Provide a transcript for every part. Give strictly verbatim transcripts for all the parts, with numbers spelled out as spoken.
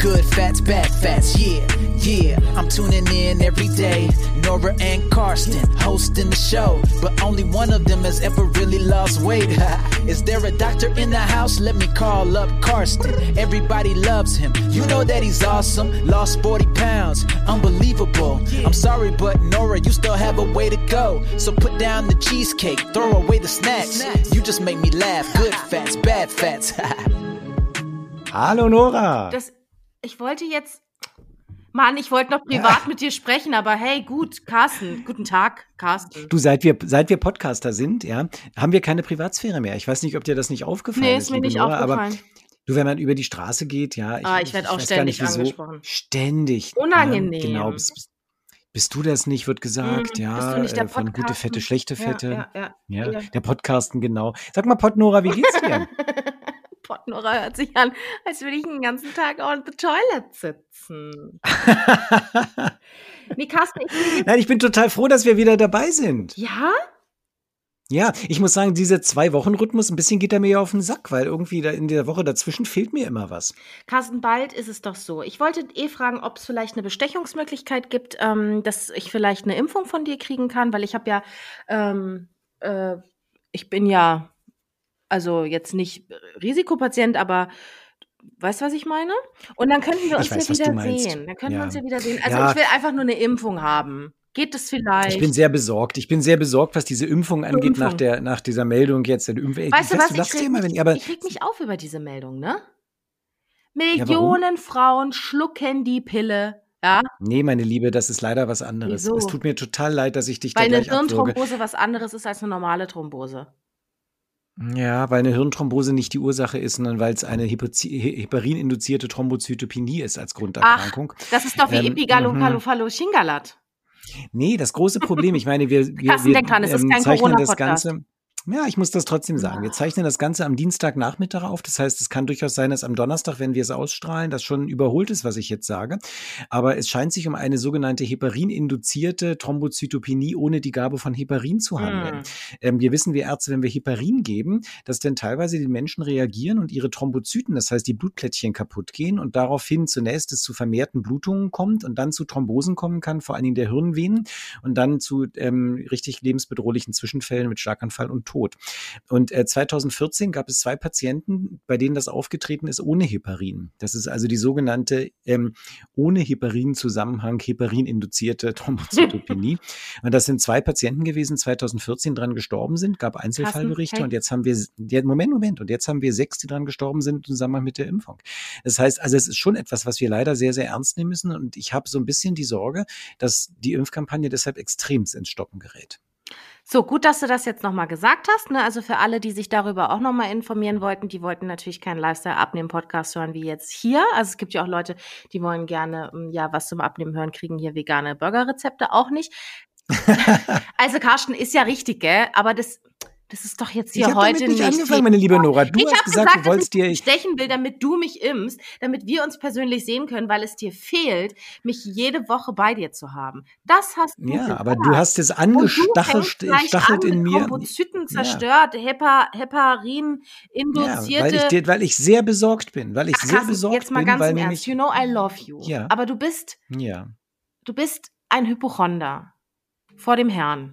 Good fats, bad fats, yeah, yeah. I'm tuning in every day. Nora and Karsten hosting the show, but only one of them has ever really lost weight. Is there a doctor in the house? Let me call up Karsten. Everybody loves him. You know that he's awesome. Lost forty pounds. Unbelievable. I'm sorry, but Nora, you still have a way to go. So put down the cheesecake. Throw away the snacks. You just make me laugh. Good fats, bad fats. Hallo Nora. Das, ich wollte jetzt, Mann, ich wollte noch privat ja. mit dir sprechen, aber hey, gut, Karsten, guten Tag, Karsten. Du, seit wir, seit wir Podcaster sind, ja, haben wir keine Privatsphäre mehr. Ich weiß nicht, ob dir das nicht aufgefallen nee, ist, Nee, ist mir nicht Nora, aufgefallen. Aber du, wenn man über die Straße geht, ja. Ich, ah, ich werde auch ständig nicht, angesprochen. Ständig. Unangenehm. Genau, bist, bist du das nicht, wird gesagt, mhm, ja. Bist du nicht der äh, von Gute Fette, Schlechte Fette. Ja, ja, ja, ja, ja. Der Podcasten, genau. Sag mal, Pod Nora, wie geht's dir? Nora hört sich an, als würde ich den ganzen Tag on the toilet sitzen. Nee, Karsten, ich Nein, ich bin total froh, dass wir wieder dabei sind. Ja? Ja, ich muss sagen, dieser Zwei-Wochen-Rhythmus, ein bisschen geht er mir ja auf den Sack, weil irgendwie da in der Woche dazwischen fehlt mir immer was. Karsten, bald ist es doch so. Ich wollte eh fragen, ob es vielleicht eine Bestechungsmöglichkeit gibt, ähm, dass ich vielleicht eine Impfung von dir kriegen kann, weil ich habe ja, ähm, äh, ich bin ja... Also jetzt nicht Risikopatient, aber weißt du, was ich meine? Und dann könnten wir uns weiß, ja wieder sehen. Dann könnten ja. wir uns ja wieder sehen. Also ja. ich will einfach nur eine Impfung haben. Geht das vielleicht? Ich bin sehr besorgt. Ich bin sehr besorgt, was diese Impfung angeht Impfung. Nach, der, nach dieser Meldung jetzt. Der Impf- weißt du was, du ich, reg immer, mich, ich, aber ich reg mich auf über diese Meldung, ne? Millionen ja, Frauen schlucken die Pille. Ja? Nee, meine Liebe, das ist leider was anderes. Wieso? Es tut mir total leid, dass ich dich da gleich abwürge. Weil eine Hirnthrombose was anderes ist als eine normale Thrombose. Ja, weil eine Hirnthrombose nicht die Ursache ist, sondern weil es eine Hepazi- Heparin-induzierte Thrombozytopenie ist als Grunderkrankung. Ach, das ist doch wie ähm, Epigallocalofalo-Shingalat. Nee, das große Problem, ich meine, wir, wir, Klassen, wir dran, ähm, zeichnen das Ganze... Ja, ich muss das trotzdem sagen. Wir zeichnen das Ganze am Dienstagnachmittag auf. Das heißt, es kann durchaus sein, dass am Donnerstag, wenn wir es ausstrahlen, das schon überholt ist, was ich jetzt sage. Aber es scheint sich um eine sogenannte Heparin-induzierte Thrombozytopenie ohne die Gabe von Heparin zu handeln. Mm. Ähm, wir wissen, wir Ärzte, wenn wir Heparin geben, dass dann teilweise die Menschen reagieren und ihre Thrombozyten, das heißt die Blutplättchen, kaputt gehen und daraufhin zunächst es zu vermehrten Blutungen kommt und dann zu Thrombosen kommen kann, vor allen Dingen der Hirnvenen und dann zu ähm, richtig lebensbedrohlichen Zwischenfällen mit Schlaganfall und Tod. Und äh, zweitausendvierzehn gab es zwei Patienten, bei denen das aufgetreten ist ohne Heparin. Das ist also die sogenannte ähm, ohne Heparin-Zusammenhang Heparin-induzierte Thrombozytopenie. Und das sind zwei Patienten gewesen, zweitausendvierzehn dran gestorben sind, gab Einzelfallberichte. Kassen, hey. Und jetzt haben wir, ja, Moment, Moment, und jetzt haben wir sechs, die dran gestorben sind, im Zusammenhang mit der Impfung. Das heißt, also es ist schon etwas, was wir leider sehr, sehr ernst nehmen müssen. Und ich habe so ein bisschen die Sorge, dass die Impfkampagne deshalb extremst ins Stocken gerät. So, gut, dass du das jetzt nochmal gesagt hast. Ne? Also für alle, die sich darüber auch nochmal informieren wollten, die wollten natürlich keinen Lifestyle-Abnehmen-Podcast hören wie jetzt hier. Also es gibt ja auch Leute, die wollen gerne ja was zum Abnehmen hören, kriegen hier vegane Burger-Rezepte auch nicht. Also Karsten, ist ja richtig, gell? Aber das, das ist doch jetzt hier ich heute nicht... Ich habe damit nicht angefangen, meine liebe Nora. Du ich hast gesagt, gesagt, du wolltest dir... Ich stechen will, damit du mich impfst, damit wir uns persönlich sehen können, weil es dir fehlt, mich jede Woche bei dir zu haben. Das hast du Ja, gesagt. Aber du hast es angestachelt an in mir. Thrombozyten zerstört, ja. Hepa, Heparin-induzierte... Ja, weil, ich, weil ich sehr besorgt bin, weil ich Ach, sehr besorgt bin. Jetzt mal ganz bin, im Ernst, you know I love you. Ja. Aber du bist, ja. du bist ein Hypochonder vor dem Herrn.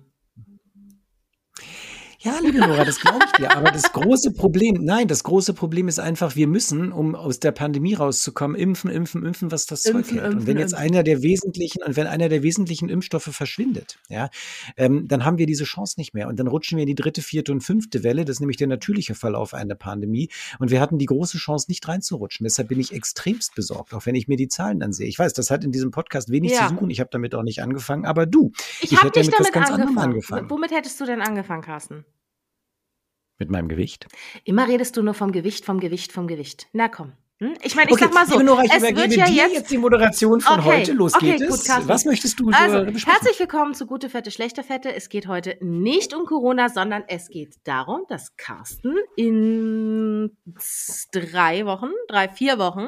Ja, liebe Nora, das glaube ich dir. Aber das große Problem, nein, das große Problem ist einfach, wir müssen, um aus der Pandemie rauszukommen, impfen, impfen, impfen, was das impfen, Zeug hält. Impfen, und wenn jetzt impfen. einer der wesentlichen, und wenn einer der wesentlichen Impfstoffe verschwindet, ja, ähm, dann haben wir diese Chance nicht mehr. Und dann rutschen wir in die dritte, vierte und fünfte Welle. Das ist nämlich der natürliche Verlauf einer Pandemie. Und wir hatten die große Chance, nicht reinzurutschen. Deshalb bin ich extremst besorgt, auch wenn ich mir die Zahlen dann sehe. Ich weiß, das hat in diesem Podcast wenig ja. zu suchen. Ich habe damit auch nicht angefangen. Aber du, ich, ich hätte damit was ganz anderes angefangen. Womit hättest du denn angefangen, Karsten? Mit meinem Gewicht? Immer redest du nur vom Gewicht, vom Gewicht, vom Gewicht. Na komm. Hm? Ich meine, ich okay, sag mal so. Nora, ich es übergebe wird ja dir jetzt... jetzt die Moderation von okay, heute. Los okay, geht gut, es. Carsten. Was möchtest du also, besprechen? Herzlich willkommen zu Gute Fette, Schlechte Fette. Es geht heute nicht um Corona, sondern es geht darum, dass Karsten in drei Wochen, drei, vier Wochen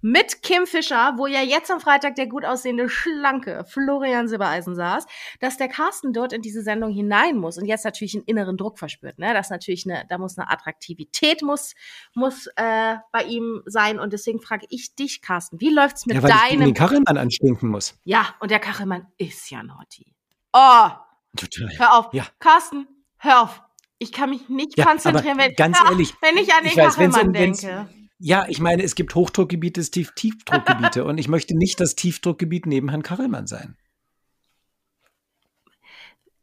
mit Kim Fischer, wo ja jetzt am Freitag der gut aussehende, schlanke Florian Silbereisen saß, dass der Karsten dort in diese Sendung hinein muss und jetzt natürlich einen inneren Druck verspürt, ne? Das natürlich eine, da muss eine Attraktivität muss, muss äh, bei ihm sein und deswegen frage ich dich, Karsten, wie läuft's mit ja, weil deinem... weil ich gegen den Kachelmann anstinken muss. Ja, und der Kachelmann ist ja naughty. Oh, total. Hör auf. Ja. Karsten, hör auf. Ich kann mich nicht ja, konzentrieren, wenn, ganz ja, ehrlich, wenn ich an den ich weiß, Kachelmann wenn's, denke. Wenn's, ja, ich meine, es gibt Hochdruckgebiete, es gibt Tiefdruckgebiete und ich möchte nicht das Tiefdruckgebiet neben Herrn Kachelmann sein.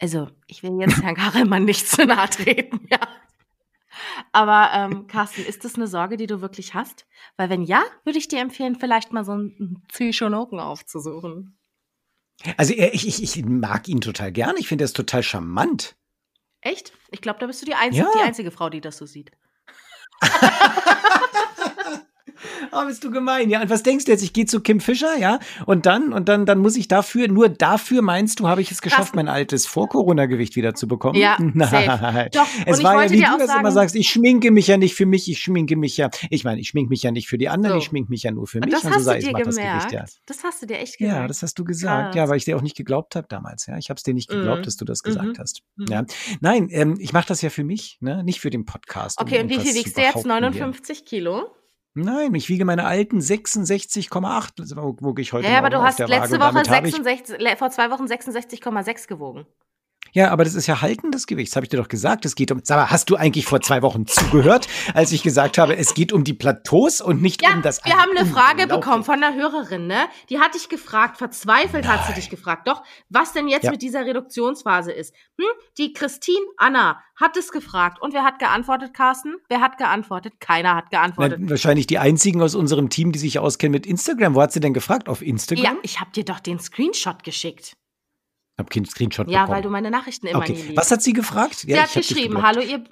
Also, ich will jetzt Herrn Kachelmann nicht zu nahe treten, ja. Aber ähm, Karsten, ist das eine Sorge, die du wirklich hast? Weil wenn ja, würde ich dir empfehlen, vielleicht mal so einen Psychologen aufzusuchen. Also ich, ich, ich mag ihn total gern, ich finde er ist total charmant. Echt? Ich glaube, da bist du die einzige, ja. die einzige Frau, die das so sieht. Oh, bist du gemein, ja. Und was denkst du jetzt? Ich gehe zu Kim Fischer, ja, und dann, und dann, dann muss ich dafür, nur dafür meinst du, habe ich es geschafft, Krass. mein altes Vor-Corona-Gewicht wieder zu bekommen? Ja, nein. Doch. Es und war ich ja, wie du das sagen, immer sagst, ich schminke mich ja nicht für mich, ich schminke mich ja, ich meine, ich schminke mich ja nicht für die anderen, so. ich schminke mich ja nur für mich. Und das und hast so du dir gemerkt? Das, Gewicht, ja. das hast du dir echt gemerkt? Ja, das hast du gesagt, Krass. ja, weil ich dir auch nicht geglaubt habe damals, ja. Ich habe es dir nicht geglaubt, mhm. dass du das gesagt mhm. hast, ja. Nein, ähm, ich mache das ja für mich, ne, nicht für den Podcast. Okay, um und wie viel wiegst du jetzt? neunundfünfzig Kilo? Nein, ich wiege meine alten sechsundsechzig Komma acht, wo, wo ich heute Ja, aber du hast letzte Waage. Woche sechsundsechzig, vor zwei Wochen sechsundsechzig Komma sechs gewogen. Ja, aber das ist ja haltendes Gewicht, das habe ich dir doch gesagt. Es geht um, sag mal, hast du eigentlich vor zwei Wochen zugehört, als ich gesagt habe, es geht um die Plateaus und nicht ja, um das... Ja, wir haben eine Frage bekommen von einer Hörerin, ne? Die hat dich gefragt, verzweifelt Nein. hat sie dich gefragt, doch, was denn jetzt ja. mit dieser Reduktionsphase ist. Hm? Die Christine Anna hat es gefragt. Und wer hat geantwortet, Carsten? Wer hat geantwortet? Keiner hat geantwortet. Na, wahrscheinlich die einzigen aus unserem Team, die sich auskennen mit Instagram. Wo hat sie denn gefragt? Auf Instagram? Ja, ich habe dir doch den Screenshot geschickt. Ich habe keinen Screenshot ja, bekommen. Ja, weil du meine Nachrichten immer okay. nie liest. Was hat sie gefragt? Sie ja, hat geschrieben, hallo ihr...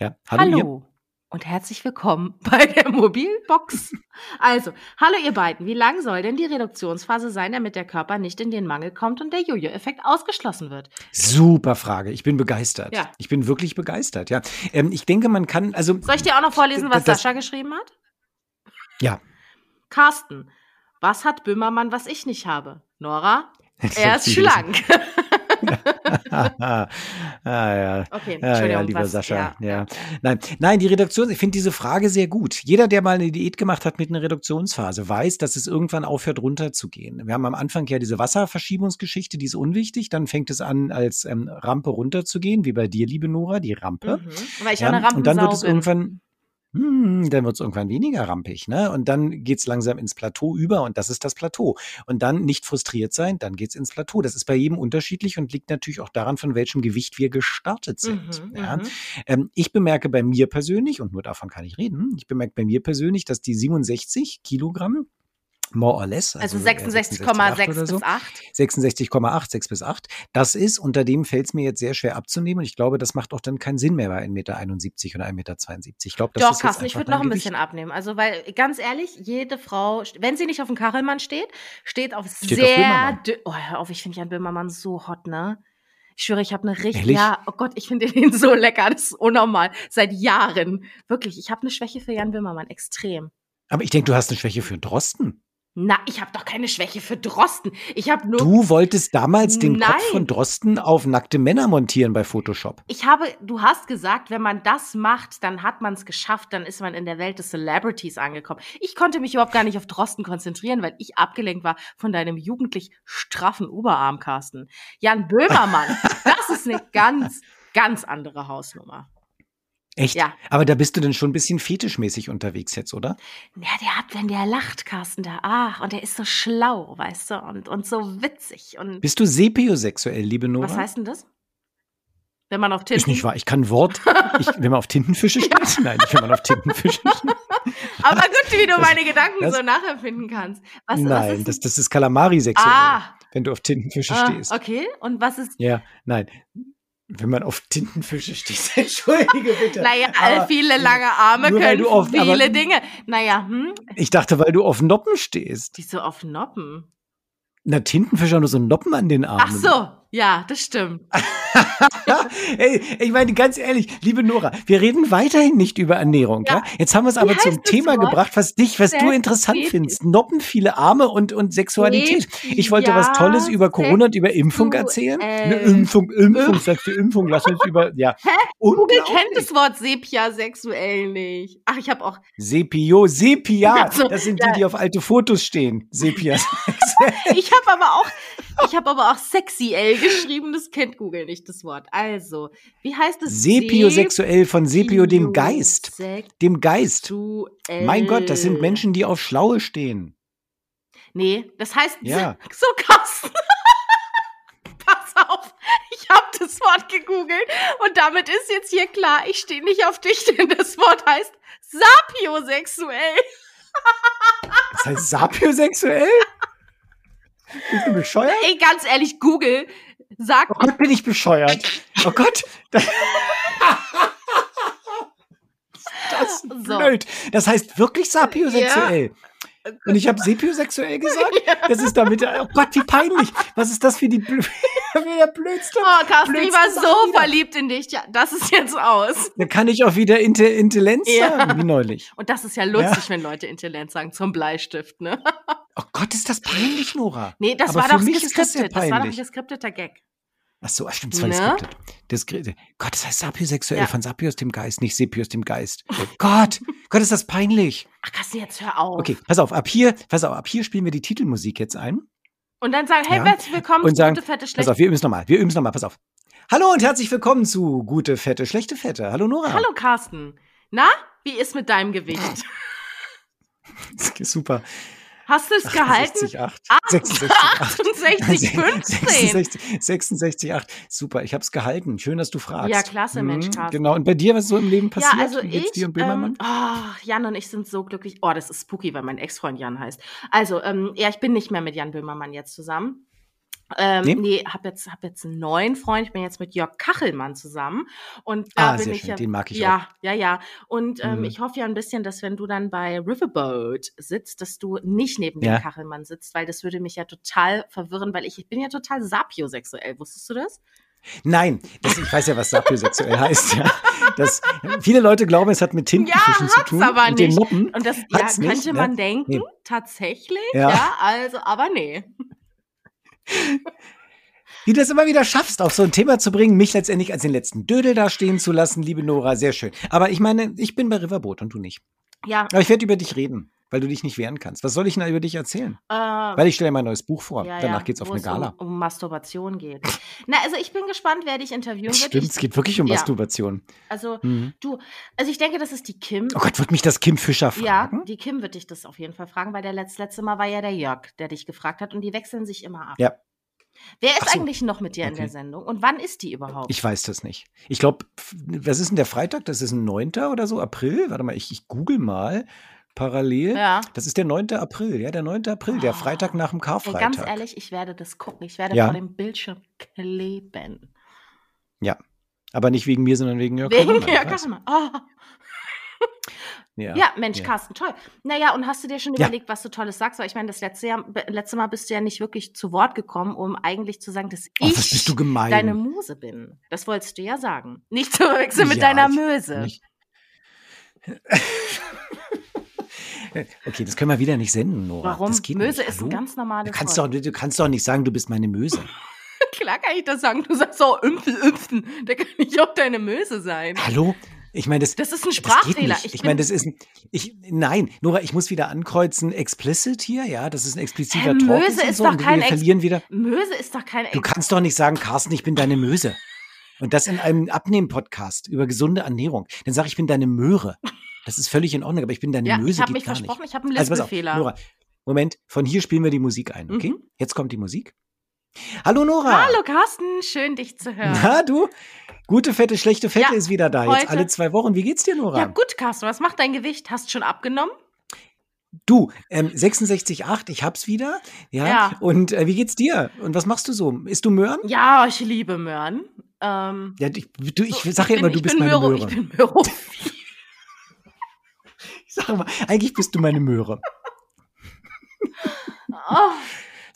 ja, hallo, hallo ihr... und herzlich willkommen bei der Mobilbox. Also, hallo ihr beiden, wie lang soll denn die Reduktionsphase sein, damit der Körper nicht in den Mangel kommt und der Jojo-Effekt ausgeschlossen wird? Super Frage, ich bin begeistert. Ja. Ich bin wirklich begeistert, ja. Ähm, ich denke, man kann... also. Soll ich dir auch noch vorlesen, was das, Sascha geschrieben hat? Ja. Carsten, was hat Böhmermann, was ich nicht habe? Nora, er ist schlank. ah, ja. Okay, Entschuldigung, ja, lieber was, Sascha. Ja. Ja. Nein, nein, die Reduktion, ich finde diese Frage sehr gut. Jeder, der mal eine Diät gemacht hat mit einer Reduktionsphase, weiß, dass es irgendwann aufhört, runterzugehen. Wir haben am Anfang ja diese Wasserverschiebungsgeschichte, die ist unwichtig. Dann fängt es an, als ähm, Rampe runterzugehen, wie bei dir, liebe Nora, die Rampe. Mhm, weil ich ja, eine Rampensau und dann wird es irgendwann... Hm, dann wird es irgendwann weniger rampig, ne? Und dann geht's langsam ins Plateau über und das ist das Plateau. Und dann nicht frustriert sein, dann geht's ins Plateau. Das ist bei jedem unterschiedlich und liegt natürlich auch daran, von welchem Gewicht wir gestartet sind. Mhm, ja. ähm, ich bemerke bei mir persönlich, und nur davon kann ich reden, ich bemerke bei mir persönlich, dass die siebenundsechzig Kilogramm more or less. Also, also sechsundsechzig Komma sechs so, bis acht. sechsundsechzig Komma acht, sechs bis acht. Das ist, unter dem fällt es mir jetzt sehr schwer abzunehmen und ich glaube, das macht auch dann keinen Sinn mehr bei ein Meter einundsiebzig oder ein Meter zweiundsiebzig. Ich glaube, das Doch, ist Doch, Carsten, ich würde noch ein Gewicht. bisschen abnehmen. Also, weil, ganz ehrlich, jede Frau, wenn sie nicht auf dem Kachelmann steht, steht auf steht sehr dünn. Oh, hör auf, ich finde Jan Böhmermann so hot, ne? Ich schwöre, ich habe eine richtig, ja, oh Gott, ich finde den so lecker, das ist unnormal. Seit Jahren. Wirklich, ich habe eine Schwäche für Jan Böhmermann, extrem. Aber ich denke, du hast eine Schwäche für Drosten. Na, ich habe doch keine Schwäche für Drosten. Ich habe nur. Du wolltest damals den Nein. Kopf von Drosten auf nackte Männer montieren bei Photoshop. Ich habe, du hast gesagt, wenn man das macht, dann hat man es geschafft, dann ist man in der Welt des Celebrities angekommen. Ich konnte mich überhaupt gar nicht auf Drosten konzentrieren, weil ich abgelenkt war von deinem jugendlich straffen Oberarm, Carsten. Jan Böhmermann, das ist eine ganz, ganz andere Hausnummer. Echt? Ja. Aber da bist du denn schon ein bisschen fetischmäßig unterwegs jetzt, oder? Ja, der hat, wenn der lacht, Carsten, da, ach, und der ist so schlau, weißt du, und, und so witzig. Und bist du sapiosexuell, liebe Nora? Was heißt denn das? Wenn man auf Tinten... Ist nicht wahr, ich kann Wort... Ich, wenn man auf Tintenfische steht? Nein, nicht, wenn man auf Tintenfische steht. Aber gut, wie du das, meine Gedanken das, so nachempfinden kannst. Was, nein, was ist das, das ist Kalamari-sexuell, ah. wenn du auf Tintenfische ah, stehst. Okay, und was ist... Ja, nein... Wenn man auf Tintenfische steht, entschuldige bitte. Naja, aber viele lange Arme können auf, viele aber, Dinge. Naja, hm? Ich dachte, weil du auf Noppen stehst. Wieso auf Noppen? Na, Tintenfische haben nur so Noppen an den Armen. Ach so, Ja, das stimmt. Ey, ich meine, ganz ehrlich, liebe Nora, wir reden weiterhin nicht über Ernährung. Ja. Ja? Jetzt haben wir es aber zum Thema Wort? gebracht, was dich, was du interessant findest. Noppen, viele Arme und, und Sexualität. Ich wollte ja, was Tolles über Corona und über Impfung erzählen. Eine Impfung, Impfung, sagst du Impfung, lass uns über, ja. Hä? Google kennt das Wort Sepia sexuell nicht. Ach, ich habe auch. Sepio, Sepia, also, das sind ja. die, die auf alte Fotos stehen. Sepia sexuell. Ich habe aber auch... Ich habe aber auch sexy L geschrieben, das kennt Google nicht, das Wort. Also, wie heißt es? Sepiosexuell, von Sepio, dem Geist. Dem Geist. Mein Gott, das sind Menschen, die auf Schlaue stehen. Nee, das heißt ja. so krass. Pass auf, ich habe das Wort gegoogelt und damit ist jetzt hier klar, ich stehe nicht auf dich, denn das Wort heißt sapiosexuell. Das heißt sapiosexuell? Bist du bescheuert? Ey, ganz ehrlich, Google sagt... Oh Gott, bin ich bescheuert. Oh Gott. Das, das ist so blöd. Das heißt wirklich sapiosexuell. Ja. Und ich habe sepiosexuell gesagt? Ja. Das ist damit... Oh Gott, wie peinlich. Was ist das für die blöde... Der blödste, oh, Karsten, ich war so wieder. verliebt in dich. Ja, das ist jetzt aus. Dann kann ich auch wieder Inter- Intellenz ja. sagen, wie neulich. Und das ist ja lustig, ja. wenn Leute Intellenz sagen, zum Bleistift, ne? Oh Gott, ist das peinlich, Nora. Nee, das, war doch, mich ist das, ja das war doch ein geskripteter Gag. Ach so, stimmt, das war geskriptet. Das, Gott, das heißt sapiosexuell, ja. von Sapios dem Geist, nicht Sepios dem Geist. Gott, Gott, ist das peinlich. Ach, Karsten, jetzt hör auf. Okay, pass auf, ab hier, pass auf, ab hier spielen wir die Titelmusik jetzt ein. Und dann sagen, hey, ja. herzlich willkommen und zu sagen, Gute, Fette, Schlechte Fette. Pass auf, wir üben es nochmal, wir üben es nochmal, pass auf. Hallo und herzlich willkommen zu Gute, Fette, Schlechte Fette. Hallo Nora. Hallo Karsten. Na, wie ist mit deinem Gewicht? Das ist super. Hast du es gehalten? sechsundsechzig Komma acht. Super, ich habe es gehalten. Schön, dass du fragst. Ja, klasse, Mensch, Karsten. Genau, und bei dir, was so im Leben passiert? Ja, also ich, dir und ähm, oh, Jan und ich sind so glücklich. Oh, das ist spooky, weil mein Ex-Freund Jan heißt. Also, ähm, ja, ich bin nicht mehr mit Jan Böhmermann jetzt zusammen. Ähm, nee, nee hab, jetzt, hab jetzt einen neuen Freund. Ich bin jetzt mit Jörg Kachelmann zusammen. Und da ah, bin sehr ich schön. Ja, den mag ich ja, auch. Ja, ja, ja. Und ähm, mhm. ich hoffe ja ein bisschen, dass wenn du dann bei Riverboat sitzt, dass du nicht neben ja. dem Kachelmann sitzt, weil das würde mich ja total verwirren, weil ich, ich bin ja total sapiosexuell. Wusstest du das? Nein, das, ich weiß ja, was sapiosexuell heißt. Ja. Das, viele Leute glauben, es hat mit Tintenfischen ja, zu tun. Aber mit nicht. Den Noppen. Und das ja, könnte nicht, man ne? denken, nee. tatsächlich. Ja. ja, also, aber nee. Wie du das immer wieder schaffst, auf so ein Thema zu bringen, mich letztendlich als den letzten Dödel da stehen zu lassen, liebe Nora, sehr schön. Aber ich meine, ich bin bei Riverboat und du nicht. Ja. Aber ich werde über dich reden, weil du dich nicht wehren kannst. Was soll ich denn über dich erzählen? Äh, weil ich stelle mein neues Buch vor. Ja, Danach ja, geht's auf eine Gala. Um, um Masturbation geht. Na, also ich bin gespannt, wer dich interviewen das wird. Stimmt, ich, es geht wirklich um ja. Masturbation. Also mhm. du, also ich denke, das ist die Kim. Oh Gott, wird mich das Kim Fischer fragen? Ja, die Kim wird dich das auf jeden Fall fragen, weil der letzte, letzte Mal war ja der Jörg, der dich gefragt hat und die wechseln sich immer ab. Ja. Wer ist so. eigentlich noch mit dir okay. in der Sendung und wann ist die überhaupt? Ich weiß das nicht. Ich glaube, was ist denn der Freitag? Das ist ein neunten oder so, April? Warte mal, ich, ich google mal parallel. Ja. Das ist der neunte April, ja, der neunte April, oh. der Freitag nach dem Karfreitag. Ey, ganz ehrlich, ich werde das gucken. Ich werde ja. vor dem Bildschirm kleben. Ja, aber nicht wegen mir, sondern wegen Jörg Kachelmann. Wegen Jörg Kachelmann. Oh. Ja, ja, Mensch, ja. Karsten, toll. Naja, und hast du dir schon ja. überlegt, was du Tolles sagst? Weil ich meine, das letzte, Jahr, letzte Mal bist du ja nicht wirklich zu Wort gekommen, um eigentlich zu sagen, dass oh, ich deine Muse bin. Das wolltest du ja sagen. Nicht zu wechseln ja, mit deiner Möse. Okay, das können wir wieder nicht senden, Nora. Warum? Das geht Möse nicht. Ist Hallo? Ein ganz normales du kannst, doch, du kannst doch nicht sagen, du bist meine Möse. Klar kann ich das sagen. Du sagst so, Ümpfen, Ümpfen. Da kann ich auch deine Möse sein. Hallo? Ich meine, das, das ist ein Sprachfehler. Ich, ich meine, das ist ein, ich, nein, Nora, ich muss wieder ankreuzen, explicit hier, ja, das ist ein expliziter äh, Talk. Möse ist, ist so, doch kein Ex- verlieren wieder. Möse ist doch kein Ex- Du kannst doch nicht sagen, Karsten, ich bin deine Möse. Und das in einem Abnehmen-Podcast über gesunde Ernährung. Dann sag ich, ich bin deine Möhre. Das ist völlig in Ordnung, aber ich bin deine ja, Möse. Ich habe mich versprochen, nicht. Ich habe einen Lispelfehler. Also, Nora, Moment, von hier spielen wir die Musik ein, okay? Mhm. Jetzt kommt die Musik. Hallo Nora. Hallo Karsten, schön dich zu hören. Na du? Gute Fette, Schlechte Fette ja, ist wieder da, heute. Jetzt alle zwei Wochen. Wie geht's dir, Nora? Ja gut, Karsten, was macht dein Gewicht? Hast du schon abgenommen? Du, ähm, sechsundsechzig Komma acht, ich hab's wieder. Ja. ja. Und äh, wie geht's dir? Und was machst du so? Isst du Möhren? Ja, ich liebe Möhren. Ähm, ja, ich, du, ich so, sag ja immer, bin, du bist meine Möhre. Möhre. Ich bin Möhre. Ich sag mal, eigentlich bist du meine Möhre. Oh.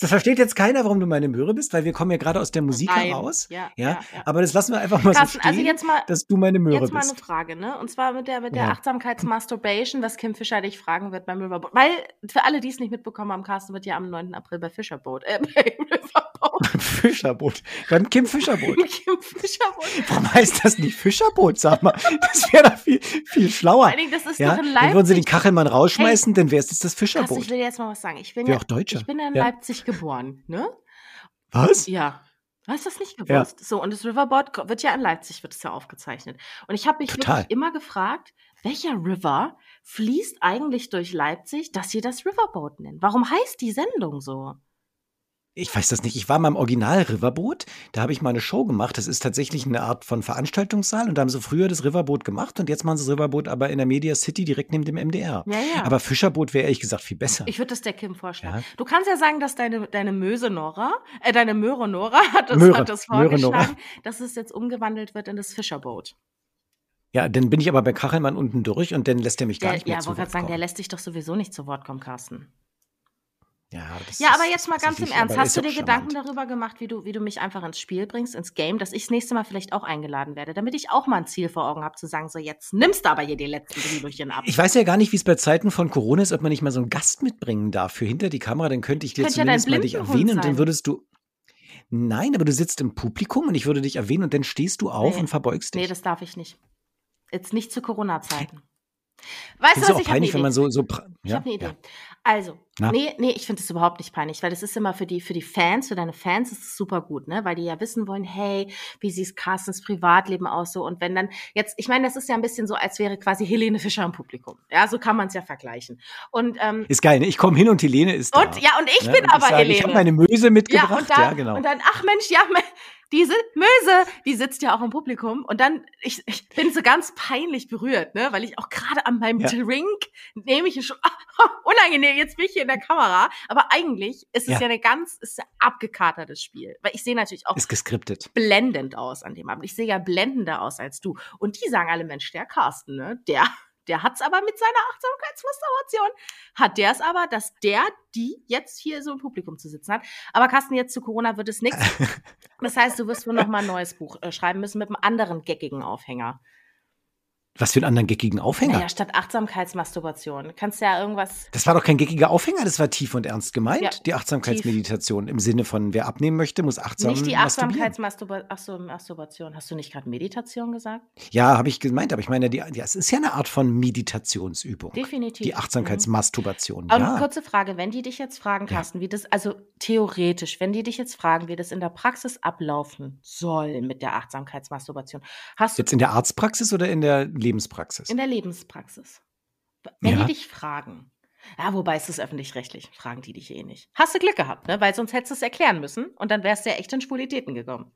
Das versteht jetzt keiner, warum du meine Möhre bist, weil wir kommen ja gerade aus der Musik Nein. heraus. Ja, ja, ja, ja. Aber das lassen wir einfach mal Karsten, so stehen, also jetzt mal, dass du meine Möhre bist. Jetzt mal eine Frage, ne? Und zwar mit der, mit der ja. Achtsamkeitsmasturbation, was Kim Fischer dich fragen wird beim Riverboat. Weil, für alle, die es nicht mitbekommen haben, Karsten wird ja am neunten April bei Fischerboat, äh, bei Riverboat. Fischerboot. Beim Kim Fischerboot. Kim Fischerboot. Warum heißt das nicht Fischerboot, sag mal? Das wäre doch viel, viel schlauer. Vor allen Dingen, das ist ja? doch in Leipzig. Wenn wir uns den Kachelmann rausschmeißen, hey, dann wäre es jetzt das Fischerboot. Karsten, ich will dir jetzt mal was sagen. Ich bin, ja, ich bin ja in ja. Leipzig geboren, ne? Was? Ja. Du hast das nicht gewusst. Ja. So, und das Riverboat wird ja in Leipzig, wird es ja aufgezeichnet. Und ich habe mich Total. wirklich immer gefragt, welcher River fließt eigentlich durch Leipzig, dass sie das Riverboat nennen? Warum heißt die Sendung so? Ich weiß das nicht. Ich war mal im Original Riverboat. Da habe ich mal eine Show gemacht. Das ist tatsächlich eine Art von Veranstaltungssaal. Und da haben sie früher das Riverboat gemacht. Und jetzt machen sie das Riverboat aber in der Media City direkt neben dem M D R. Ja, ja. Aber Fischerboot wäre ehrlich gesagt viel besser. Ich würde das der Kim vorschlagen. Ja. Du kannst ja sagen, dass deine, deine Möse Nora, äh, deine Möhre Nora hat das, Möhre. Hat das vorgeschlagen, Möhre Nora. dass es jetzt umgewandelt wird in das Fischerboot. Ja, dann bin ich aber bei Kachelmann unten durch und dann lässt er mich gar der, nicht mehr ja, zu Wort sagen, kommen. Ja, aber der lässt dich doch sowieso nicht zu Wort kommen, Karsten. Ja, das ja, aber ist, jetzt mal ganz im Ernst, hast du dir Gedanken darüber gemacht, wie du, wie du mich einfach ins Spiel bringst, ins Game, dass ich das nächste Mal vielleicht auch eingeladen werde, damit ich auch mal ein Ziel vor Augen habe, zu sagen, so jetzt nimmst du aber hier die letzten Grübelchen ab. Ich weiß ja gar nicht, wie es bei Zeiten von Corona ist, ob man nicht mal so einen Gast mitbringen darf für hinter die Kamera, dann könnte ich dir könnte zumindest ja mal dich erwähnen sein. Und dann würdest du... Nein, aber du sitzt im Publikum und ich würde dich erwähnen und dann stehst du auf nee. und verbeugst dich. Nee, das darf ich nicht. Jetzt nicht zu Corona-Zeiten. Weißt du, was auch ich peinlich, wenn man so, so pra- Ich ja, habe eine Idee. Ja. Also, Na? nee, nee, ich finde es überhaupt nicht peinlich, weil das ist immer für die, für die Fans, für deine Fans ist es super gut, ne? Weil die ja wissen wollen, hey, wie sieht Karstens Privatleben aus so? Und wenn dann jetzt, ich meine, das ist ja ein bisschen so, als wäre quasi Helene Fischer im Publikum. Ja, so kann man es ja vergleichen. Und ähm, ist geil, ne? Ich komme hin und Helene ist da. Und, ja, und ich ne? bin und aber ich sage, Helene. Ich habe meine Möse mitgebracht. Ja, und dann, ja, genau. Und dann, ach Mensch, ja, Mensch. Diese Möse, die sitzt ja auch im Publikum. Und dann, ich, ich bin so ganz peinlich berührt, ne, weil ich auch gerade an meinem ja. Drink nehme ich schon, oh, unangenehm, jetzt bin ich hier in der Kamera. Aber eigentlich ist es ja, ja eine ganz, ist ein abgekatertes Spiel. Weil ich sehe natürlich auch ist geskriptet. blendend aus an dem Abend. Ich sehe ja blendender aus als du. Und die sagen alle, Mensch, der Karsten, ne, der, der hat's aber mit seiner Achtsamkeitsmasturbation, hat der es aber, dass der, die jetzt hier so im Publikum zu sitzen hat. Aber Karsten, jetzt zu Corona wird es nichts. Das heißt, du wirst wohl noch mal ein neues Buch äh, schreiben müssen mit einem anderen geckigen Aufhänger. Was für einen anderen geckigen Aufhänger? Naja, statt Achtsamkeitsmasturbation. Kannst ja irgendwas... Das war doch kein geckiger Aufhänger, das war tief und ernst gemeint, ja, die Achtsamkeitsmeditation. Tief. Im Sinne von, wer abnehmen möchte, muss achtsam masturbieren. Nicht die Achtsamkeitsmasturbation. Achso, Masturbation. Hast du nicht gerade Meditation gesagt? Ja, habe ich gemeint, aber ich meine, die, ja, es ist ja eine Art von Meditationsübung. Definitiv. Die Achtsamkeitsmasturbation, mhm. ja. Aber eine kurze Frage, wenn die dich jetzt fragen, Karsten, ja. wie das, also theoretisch, wenn die dich jetzt fragen, wie das in der Praxis ablaufen soll mit der Achtsamkeitsmasturbation. Hast du jetzt in der Arztpraxis oder in der Lebenspraxis. In der Lebenspraxis. Wenn ja. die dich fragen, ja, wobei es ist öffentlich-rechtlich, fragen die dich eh nicht. Hast du Glück gehabt, ne? Weil sonst hättest du es erklären müssen und dann wärst du ja echt in Schwulitäten gekommen.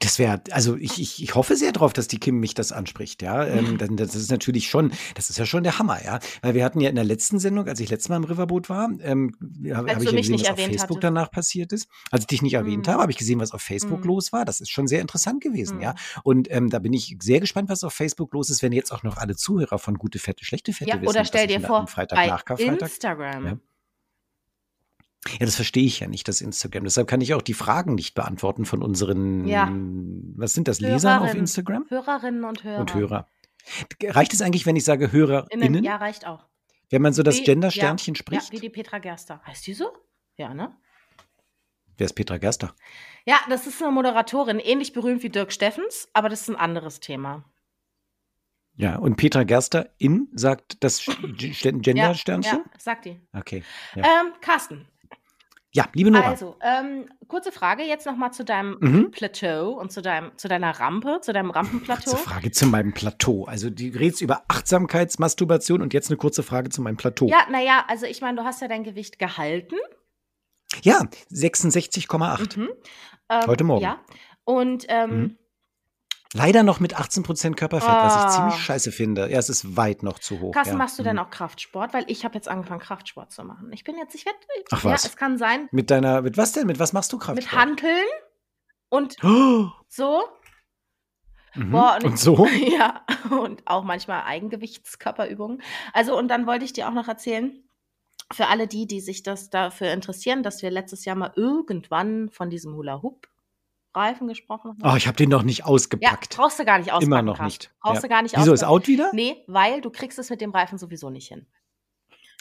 Das wäre, also ich, ich, ich hoffe sehr drauf, dass die Kim mich das anspricht, ja. Ähm, das ist natürlich schon, das ist ja schon der Hammer, ja. Weil wir hatten ja in der letzten Sendung, als ich letztes Mal im Riverboat war, ähm, habe hab ich ja gesehen, was auf Facebook hatte. danach passiert ist. Als ich dich nicht erwähnt mhm. habe, habe ich gesehen, was auf Facebook mhm. los war. Das ist schon sehr interessant gewesen, mhm. ja. Und ähm, da bin ich sehr gespannt, was auf Facebook los ist, wenn jetzt auch noch alle Zuhörer von Gute Fette, Schlechte Fette ja, wissen. Oder stell dir vor, Freitag, bei Nachkar, Freitag, Instagram. Ja. Ja, das verstehe ich ja nicht, das Instagram. Deshalb kann ich auch die Fragen nicht beantworten von unseren, ja. was sind das, Hörerinnen, Lesern auf Instagram? Hörerinnen und Hörer. Und Hörer. Reicht es eigentlich, wenn ich sage HörerInnen? Ja, reicht auch. Wenn man so das wie, Gender-Sternchen ja, spricht? Ja, wie die Petra Gerster. Heißt die so? Ja, ne? Wer ist Petra Gerster? Ja, das ist eine Moderatorin, ähnlich berühmt wie Dirk Steffens, aber das ist ein anderes Thema. Ja, und Petra Gerster in sagt das Gender-Sternchen? Ja, ja, sagt die. Okay. Ja. Ähm, Karsten. Ja, liebe Nora. Also, ähm, kurze Frage jetzt nochmal zu deinem mhm. Plateau und zu, deinem, zu deiner Rampe, zu deinem Rampenplateau. Kurze Frage zu meinem Plateau. Also, du redest über Achtsamkeitsmasturbation und jetzt eine kurze Frage zu meinem Plateau. Ja, naja, also ich meine, du hast ja dein Gewicht gehalten. Ja, sechsundsechzig Komma acht. Mhm. Ähm, Heute Morgen. Ja, und ähm, mhm. leider noch mit achtzehn Prozent Körperfett, oh. was ich ziemlich scheiße finde. Ja, es ist weit noch zu hoch. Karsten, ja. machst du denn auch Kraftsport? Weil ich habe jetzt angefangen, Kraftsport zu machen. Ich bin jetzt, ich werde... Ach was? Ja, es kann sein. Mit deiner, mit was denn? Mit was machst du Kraftsport? Mit Hanteln und oh. so. Mhm. Boah, und, und ich, so? Ja, und auch manchmal Eigengewichtskörperübungen. Also, und dann wollte ich dir auch noch erzählen, für alle die, die sich das dafür interessieren, dass wir letztes Jahr mal irgendwann von diesem Hula-Hoop-Reifen gesprochen haben. Oh, ich habe den noch nicht ausgepackt. Ja, brauchst du gar nicht auspacken. Immer noch nicht. Brauchst ja. du gar nicht Wieso, ist out wieder? Nee, weil du kriegst es mit dem Reifen sowieso nicht hin.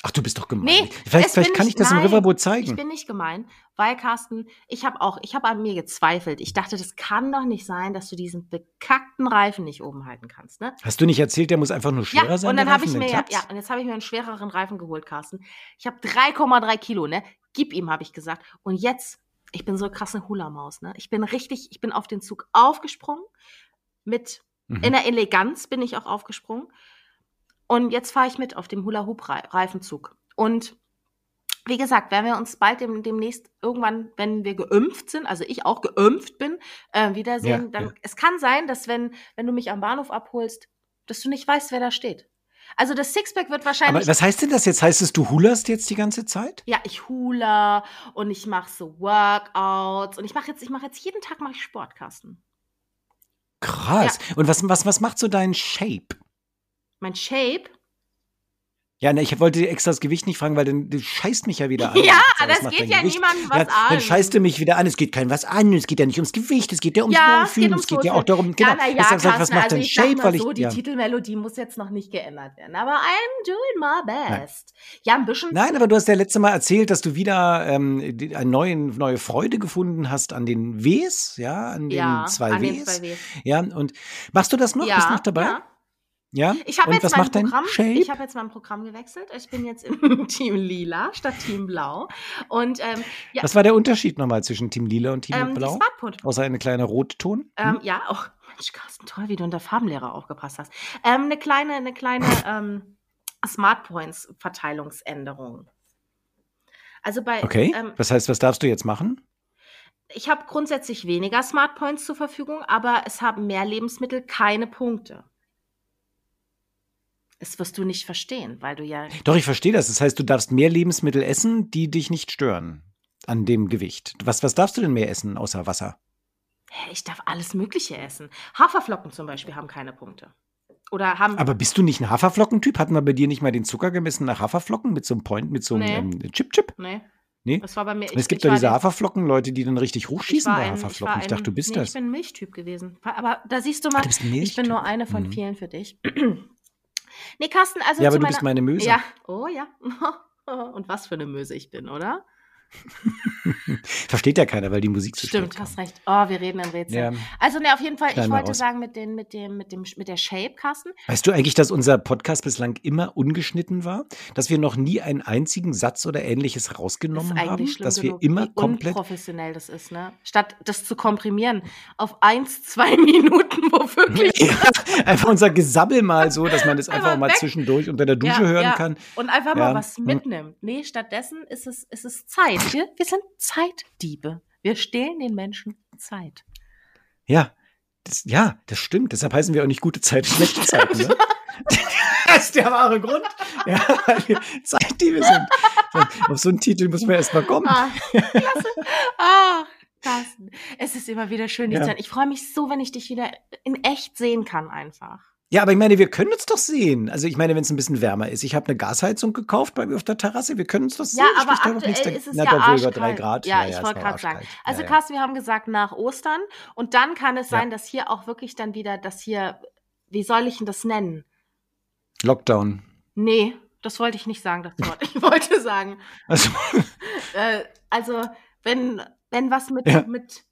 Ach, du bist doch gemein. Nee, vielleicht vielleicht kann ich, ich das nein, im Riverboat zeigen. Ich bin nicht gemein, weil, Karsten, ich habe auch, ich habe an mir gezweifelt. Ich dachte, das kann doch nicht sein, dass du diesen bekackten Reifen nicht oben halten kannst. Ne? Hast du nicht erzählt, der muss einfach nur schwerer ja, sein? Und dann habe ich mir, ja, ja, und jetzt habe ich mir einen schwereren Reifen geholt, Karsten. Ich habe drei Komma drei Kilo, ne? Gib ihm, habe ich gesagt. Und jetzt, ich bin so eine krasse Hula-Maus, ne? Ich bin richtig, ich bin auf den Zug aufgesprungen. Mit, mhm. in der Eleganz bin ich auch aufgesprungen. Und jetzt fahre ich mit auf dem Hula-Hoop-Reifenzug. Und wie gesagt, werden wir uns bald dem, demnächst irgendwann, wenn wir geimpft sind, also ich auch geimpft bin, äh, wiedersehen. Ja, dann, ja. Es kann sein, dass wenn, wenn du mich am Bahnhof abholst, dass du nicht weißt, wer da steht. Also das Sixpack wird wahrscheinlich... Aber was heißt denn das jetzt? Heißt es, du hulerst jetzt die ganze Zeit? Ja, ich hula und ich mache so Workouts. Und ich mache jetzt, ich mache jetzt jeden Tag mache ich Sport, Karsten. Krass. Ja. Und was, was, was macht so dein Shape? Mein Shape? Ja, ne, ich wollte dir extra das Gewicht nicht fragen, weil dann, du scheißt mich ja wieder an. Ja, das, das geht ja niemandem was ja, an. Dann scheißt du mich wieder an. Es geht keinem was an. Es geht ja nicht ums Gewicht. Es geht ja ums ja, Wohlfühlen. Es geht, ums es geht ja auch darum, genau. Ja, ja, Karsten, was macht also denn Shape? Weil so, ich, die ja. Titelmelodie muss jetzt noch nicht geändert werden. Aber I'm doing my best. Nein. Ja, ein bisschen. Nein, aber du hast ja letztes Mal erzählt, dass du wieder ähm, die, eine neue, neue Freude gefunden hast an den Ws. Ja, an den ja, zwei an Ws. Den zwei Ws. Ja, und machst du das noch? Ja, bist du noch dabei? Ja. Ja? Ich habe jetzt, hab jetzt mein Programm gewechselt. Ich bin jetzt im Team Lila statt Team Blau. Und, ähm, ja. Was war der Unterschied nochmal zwischen Team Lila und Team ähm, Blau? Außer eine kleine Rotton? Ähm, hm? Ja, auch. Oh, Mensch, Karsten, toll, wie du in der Farbenlehre aufgepasst hast. Ähm, eine kleine, eine kleine ähm, Smartpoints-Verteilungsänderung. Also bei. Okay. Ähm, was heißt, was darfst du jetzt machen? Ich habe grundsätzlich weniger Smartpoints zur Verfügung, aber es haben mehr Lebensmittel keine Punkte. Das wirst du nicht verstehen, weil du ja... Doch, ich verstehe das. Das heißt, du darfst mehr Lebensmittel essen, die dich nicht stören an dem Gewicht. Was, was darfst du denn mehr essen, außer Wasser? Ich darf alles Mögliche essen. Haferflocken zum Beispiel haben keine Punkte. Oder haben... Aber bist du nicht ein Haferflockentyp? Hatten wir bei dir nicht mal den Zucker gemessen nach Haferflocken mit so einem Point, mit so einem nee. ähm, Chip-Chip? Nee. Nee. Das war bei mir, ich, es gibt ja diese Haferflocken-Leute, die dann richtig hochschießen bei Haferflocken. Ich, ein, ich dachte, du bist nee, das. Ich bin ein Milchtyp gewesen. Aber da siehst du mal, ah, du ich bin nur eine von mhm. vielen für dich. Nee, Karsten, also ja, aber du meiner... bist meine Möse. Ja, oh ja. Und was für eine Möse ich bin, oder? Versteht ja keiner, weil die Musik zu stimmt, spät hast recht. Oh, wir reden im Rätsel. Ja. Also ne, auf jeden Fall, Klein ich wollte raus. sagen, mit, den, mit, dem, mit, dem, mit der Shape, Karsten. Weißt du eigentlich, dass unser Podcast bislang immer ungeschnitten war? Dass wir noch nie einen einzigen Satz oder Ähnliches rausgenommen haben? Schlimm dass genug, wir immer wie komplett unprofessionell das ist, ne? Statt das zu komprimieren auf eins, zwei Minuten, wo wirklich... ja, einfach unser Gesabbel mal so, dass man das einfach, einfach mal zwischendurch unter der Dusche ja, hören ja. kann. Und einfach ja. mal was mitnimmt. Nee, stattdessen ist es, ist es Zeit. Wir, wir sind Zeitdiebe. Wir stehlen den Menschen Zeit. Ja, das, ja, das stimmt. Deshalb heißen wir auch nicht gute Zeit, schlechte Zeit. Ne? Das ist der wahre Grund. Ja, wir Zeitdiebe sind. Auf so einen Titel muss man erst mal kommen. Ah, klasse. Ah, Karsten. Es ist immer wieder schön, dich ja. zu hören. Ich freue mich so, wenn ich dich wieder in echt sehen kann einfach. Ja, aber ich meine, wir können uns doch sehen. Also ich meine, wenn es ein bisschen wärmer ist. Ich habe eine Gasheizung gekauft bei mir auf der Terrasse. Wir können uns doch sehen. Ja, aber aktuell ist es ja arschkalt. Drei Grad. Ja, ja, ich ja, wollte gerade sagen. Also ja, ja. Karsten, wir haben gesagt nach Ostern. Und dann kann es ja. sein, dass hier auch wirklich dann wieder, dass hier, wie soll ich denn das nennen? Lockdown. Nee, das wollte ich nicht sagen, das Wort. Ich wollte sagen, also, äh, also wenn, wenn was mit, ja. mit,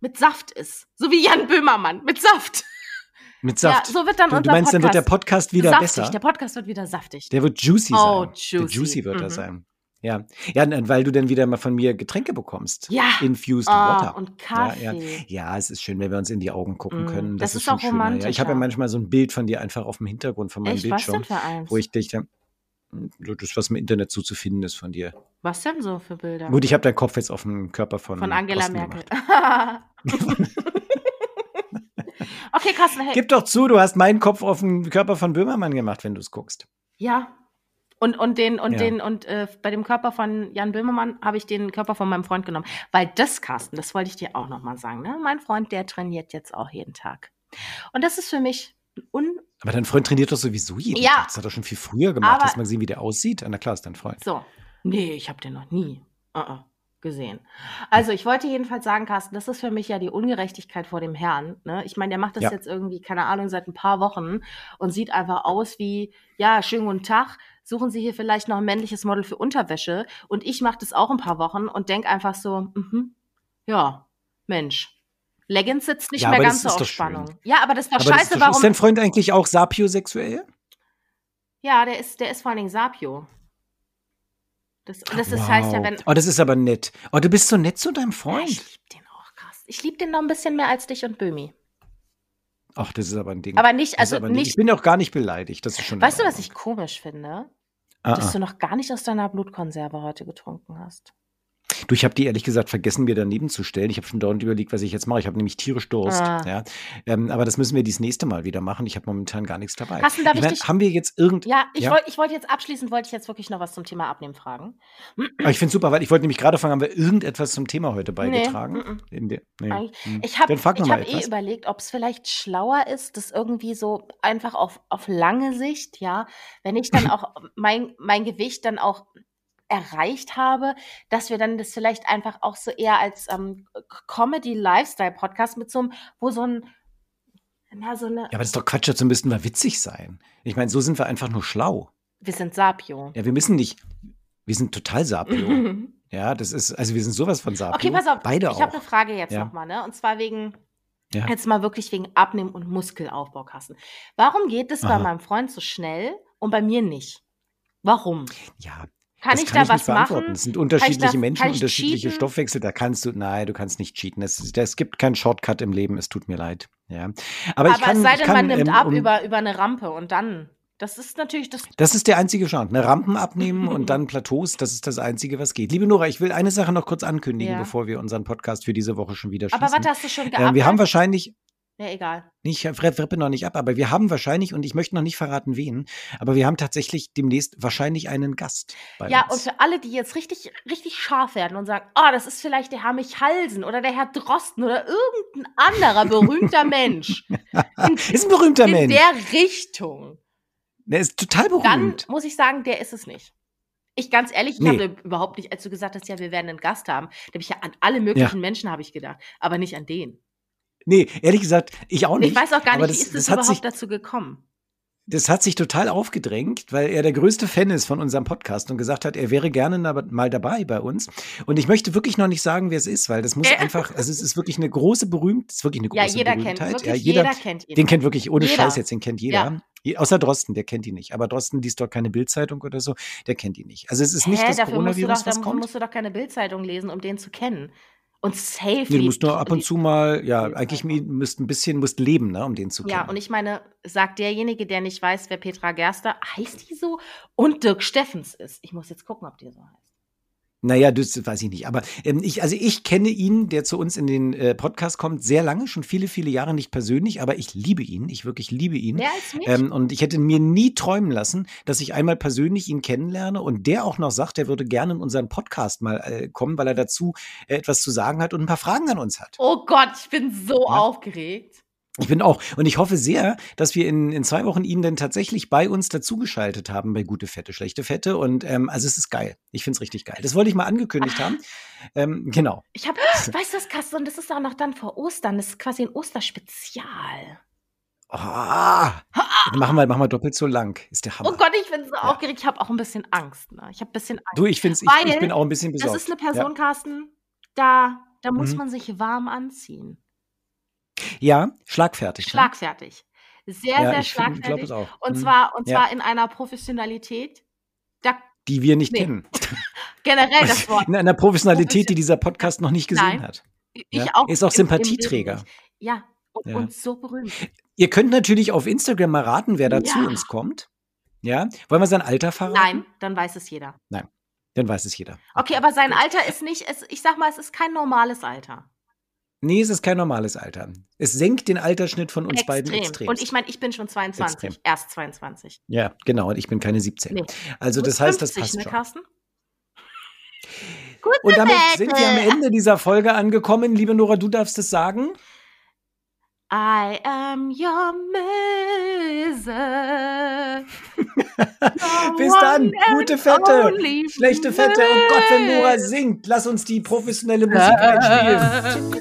mit Saft ist. So wie Jan Böhmermann, mit Saft. Mit Saft. Ja, so wird dann du, unser du meinst, Podcast dann wird der Podcast wieder saftig. besser? Der Podcast wird wieder saftig. Der wird juicy sein. Oh, juicy. Der juicy wird mhm. er sein. Ja. ja, weil du dann wieder mal von mir Getränke bekommst. Ja. Infused oh, Water. Und Kaffee. Ja, ja. ja, es ist schön, wenn wir uns in die Augen gucken mm. können. Das, das ist, ist auch romantisch. Ja. Ich habe ja manchmal so ein Bild von dir einfach auf dem Hintergrund von meinem Echt? Bildschirm. Was denn für eins? Wo ich dich dann, das, was im Internet so zu finden ist von dir. Was denn so für Bilder? Gut, ich habe deinen Kopf jetzt auf dem Körper von Von Angela Posten Merkel. Okay, Karsten, hey. Gib doch zu, du hast meinen Kopf auf den Körper von Böhmermann gemacht, wenn du es guckst. Ja. Und, und den, und ja. den, und äh, bei dem Körper von Jan Böhmermann habe ich den Körper von meinem Freund genommen. Weil das, Karsten, das wollte ich dir auch nochmal sagen, ne? Mein Freund, der trainiert jetzt auch jeden Tag. Und das ist für mich un. Aber dein Freund trainiert doch sowieso jeden ja. Tag. Das hat er schon viel früher gemacht. Hast du mal gesehen, wie der aussieht? Na klar, ist dein Freund. So. Nee, ich habe den noch nie uh-uh, gesehen. Also ich wollte jedenfalls sagen, Karsten, das ist für mich ja die Ungerechtigkeit vor dem Herrn. Ne? Ich meine, der macht das ja. jetzt irgendwie, keine Ahnung, seit ein paar Wochen und sieht einfach aus wie, ja, schönen guten Tag, suchen Sie hier vielleicht noch ein männliches Model für Unterwäsche. Und ich mache das auch ein paar Wochen und denke einfach so, mm-hmm, ja, Mensch. Leggings sitzt nicht ja, mehr ganz so auf Spannung. Schön. Ja, aber das ist doch aber scheiße, das ist, warum... Ist dein Freund eigentlich auch sapiosexuell? Ja, der ist, der ist vor allen Dingen sapio. Das, das wow. ist, heißt ja, wenn... Oh, das ist aber nett. Oh, du bist so nett zu deinem Freund. Ja, ich liebe den auch, krass. Ich liebe den noch ein bisschen mehr als dich und Böhmi. Ach, das ist aber ein Ding. Aber nicht, also aber nicht... Ich bin auch gar nicht beleidigt. Das ist schon weißt du, was ich komisch finde? Ah, dass ah. du noch gar nicht aus deiner Blutkonserve heute getrunken hast. Du, ich habe die ehrlich gesagt vergessen, mir daneben zu stellen. Ich habe schon dauernd überlegt, was ich jetzt mache. Ich habe nämlich tierisch Durst. Ah. Ja. Ähm, aber das müssen wir dieses nächste Mal wieder machen. Ich habe momentan gar nichts dabei. Hast du da richtig? Haben wir jetzt irgend? Ja, ich ja? wollte wollt jetzt abschließend, wollte ich jetzt wirklich noch was zum Thema Abnehmen fragen. Aber ich finde es super, weil ich wollte nämlich gerade fragen, haben wir irgendetwas zum Thema heute beigetragen? Nee. In der, nee. Ich habe hab eh überlegt, ob es vielleicht schlauer ist, das irgendwie so einfach auf, auf lange Sicht, ja, wenn ich dann auch mein, mein Gewicht dann auch erreicht habe, dass wir dann das vielleicht einfach auch so eher als ähm, Comedy-Lifestyle-Podcast mit so einem, wo so ein, na so eine... Ja, aber das ist doch Quatsch, dazu müssten wir witzig sein. Ich meine, so sind wir einfach nur schlau. Wir sind sapio. Ja, wir müssen nicht, wir sind total sapio. Ja, das ist, also wir sind sowas von sapio. Okay, pass auf, beide ich habe eine Frage jetzt ja. nochmal, ne? Und zwar wegen... Ja. Jetzt mal wirklich wegen Abnehmen und Muskelaufbau, Karsten. Warum geht das Aha. bei meinem Freund so schnell und bei mir nicht? Warum? Ja, Kann das ich kann da ich was nicht beantworten. Machen? Es sind unterschiedliche da, Menschen, unterschiedliche cheaten? Stoffwechsel. Da kannst du, nein, du kannst nicht cheaten. Es, es gibt keinen Shortcut im Leben. Es tut mir leid. Ja. Aber, Aber ich kann, es sei denn, kann, man nimmt ähm, ab um, über, über eine Rampe und dann. Das ist natürlich das. Das ist der einzige Chance. Eine Rampen abnehmen und dann Plateaus, das ist das Einzige, was geht. Liebe Nora, ich will eine Sache noch kurz ankündigen, ja. bevor wir unseren Podcast für diese Woche schon wieder schließen. Aber was hast du schon gearbeitet? Äh, wir haben wahrscheinlich. Ja, egal. Ich rippe noch nicht ab, aber wir haben wahrscheinlich, und ich möchte noch nicht verraten, wen, aber wir haben tatsächlich demnächst wahrscheinlich einen Gast bei ja, uns. Ja, und für alle, die jetzt richtig, richtig scharf werden und sagen, oh, das ist vielleicht der Herr Michalsen oder der Herr Drosten oder irgendein anderer berühmter Mensch. In, ist ein berühmter in Mensch. In der Richtung. Der ist total berühmt. Dann muss ich sagen, der ist es nicht. Ich ganz ehrlich, ich nee. habe überhaupt nicht, als du gesagt hast, ja, wir werden einen Gast haben, da habe ich ja an alle möglichen ja. Menschen habe ich gedacht, aber nicht an den. Nee, ehrlich gesagt, ich auch nicht. Ich weiß auch gar nicht, wie ist es überhaupt dazu gekommen? Das hat sich total aufgedrängt, weil er der größte Fan ist von unserem Podcast und gesagt hat, er wäre gerne mal dabei bei uns. Und ich möchte wirklich noch nicht sagen, wer es ist, weil das muss einfach, also es ist wirklich eine große Berühmtheit, es ist wirklich eine große Berühmtheit. Ja, jeder kennt, wirklich ja, jeder, jeder kennt ihn. Den kennt wirklich, ohne jeder. Scheiß jetzt, den kennt jeder. Ja. Außer Drosten, der kennt ihn nicht. Aber Drosten liest doch keine Bildzeitung oder so, der kennt ihn nicht. Also es ist nicht Hä, das Coronavirus, was kommt. Dafür musst du doch keine Bildzeitung lesen, um den zu kennen. Und safe. Nee, du musst nur ab und zu mal, ja, eigentlich müsst ein bisschen, musst leben, ne, um den zu kennen. Ja, und ich meine, sagt derjenige, der nicht weiß, wer Petra Gerster, heißt die so? Und Dirk Steffens ist. Ich muss jetzt gucken, ob die so heißt. Naja, das weiß ich nicht, aber ähm, ich, also ich kenne ihn, der zu uns in den äh, Podcast kommt, sehr lange, schon viele, viele Jahre, nicht persönlich, aber ich liebe ihn, ich wirklich liebe ihn. Mehr als mich. Ähm, und ich hätte mir nie träumen lassen, dass ich einmal persönlich ihn kennenlerne und der auch noch sagt, er würde gerne in unseren Podcast mal äh, kommen, weil er dazu äh, etwas zu sagen hat und ein paar Fragen an uns hat. Oh Gott, ich bin so ja. aufgeregt. Ich bin auch. Und ich hoffe sehr, dass wir in, in zwei Wochen ihn dann tatsächlich bei uns dazugeschaltet haben bei Gute Fette, Schlechte Fette. Und ähm, also es ist geil. Ich finde es richtig geil. Das wollte ich mal angekündigt Ach. haben. Ähm, genau. Ich habe, weißt du was, Karsten, das ist auch noch dann vor Ostern. Das ist quasi ein Osterspezial. Oh, ah. machen, wir, machen wir doppelt so lang. Ist der Hammer. Oh Gott, ich bin so ja. aufgeregt. Ich habe auch ein bisschen Angst. Ne? Ich habe ein bisschen Angst. Du, ich, find's, ich, ich bin auch ein bisschen besorgt. Das ist eine Person, ja. Karsten, da, da muss mhm. man sich warm anziehen. Ja, schlagfertig. Schlagfertig. Ne? Sehr, ja, sehr ich schlagfertig. Find, ich glaub, es auch. Und mhm. zwar, und ja. zwar in einer Professionalität, da, die wir nicht nee. kennen. Generell das Wort. In einer Professionalität, Profession- die dieser Podcast noch nicht gesehen Nein. hat. Ich ja? auch. Er ist auch im, Sympathieträger. Im ja, und, ja, und so berühmt. Ihr könnt natürlich auf Instagram mal raten, wer da ja. zu uns kommt. Ja? Wollen wir sein Alter verraten? Nein, dann weiß es jeder. Nein, dann weiß es jeder. Okay, aber sein Gut. Alter ist nicht, es, ich sag mal, es ist kein normales Alter. Nee, es ist kein normales Alter. Es senkt den Altersschnitt von uns extrem. beiden extrem. Und ich meine, ich bin schon zweiundzwanzig, extrem. erst zweiundzwanzig. Ja, genau, und ich bin keine siebzehn. Nee. Also das heißt, das passt ne, schon. Carsten? Gute und damit Wette. sind wir am Ende dieser Folge angekommen. Liebe Nora, du darfst es sagen. I am your miser. Bis dann, gute Fette, schlechte Fette. Und Gott, wenn Nora singt, lass uns die professionelle Musik einspielen.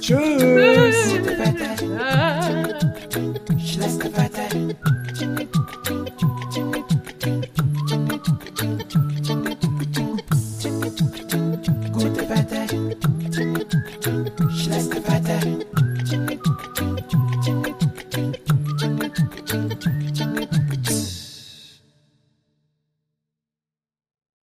Tschüss.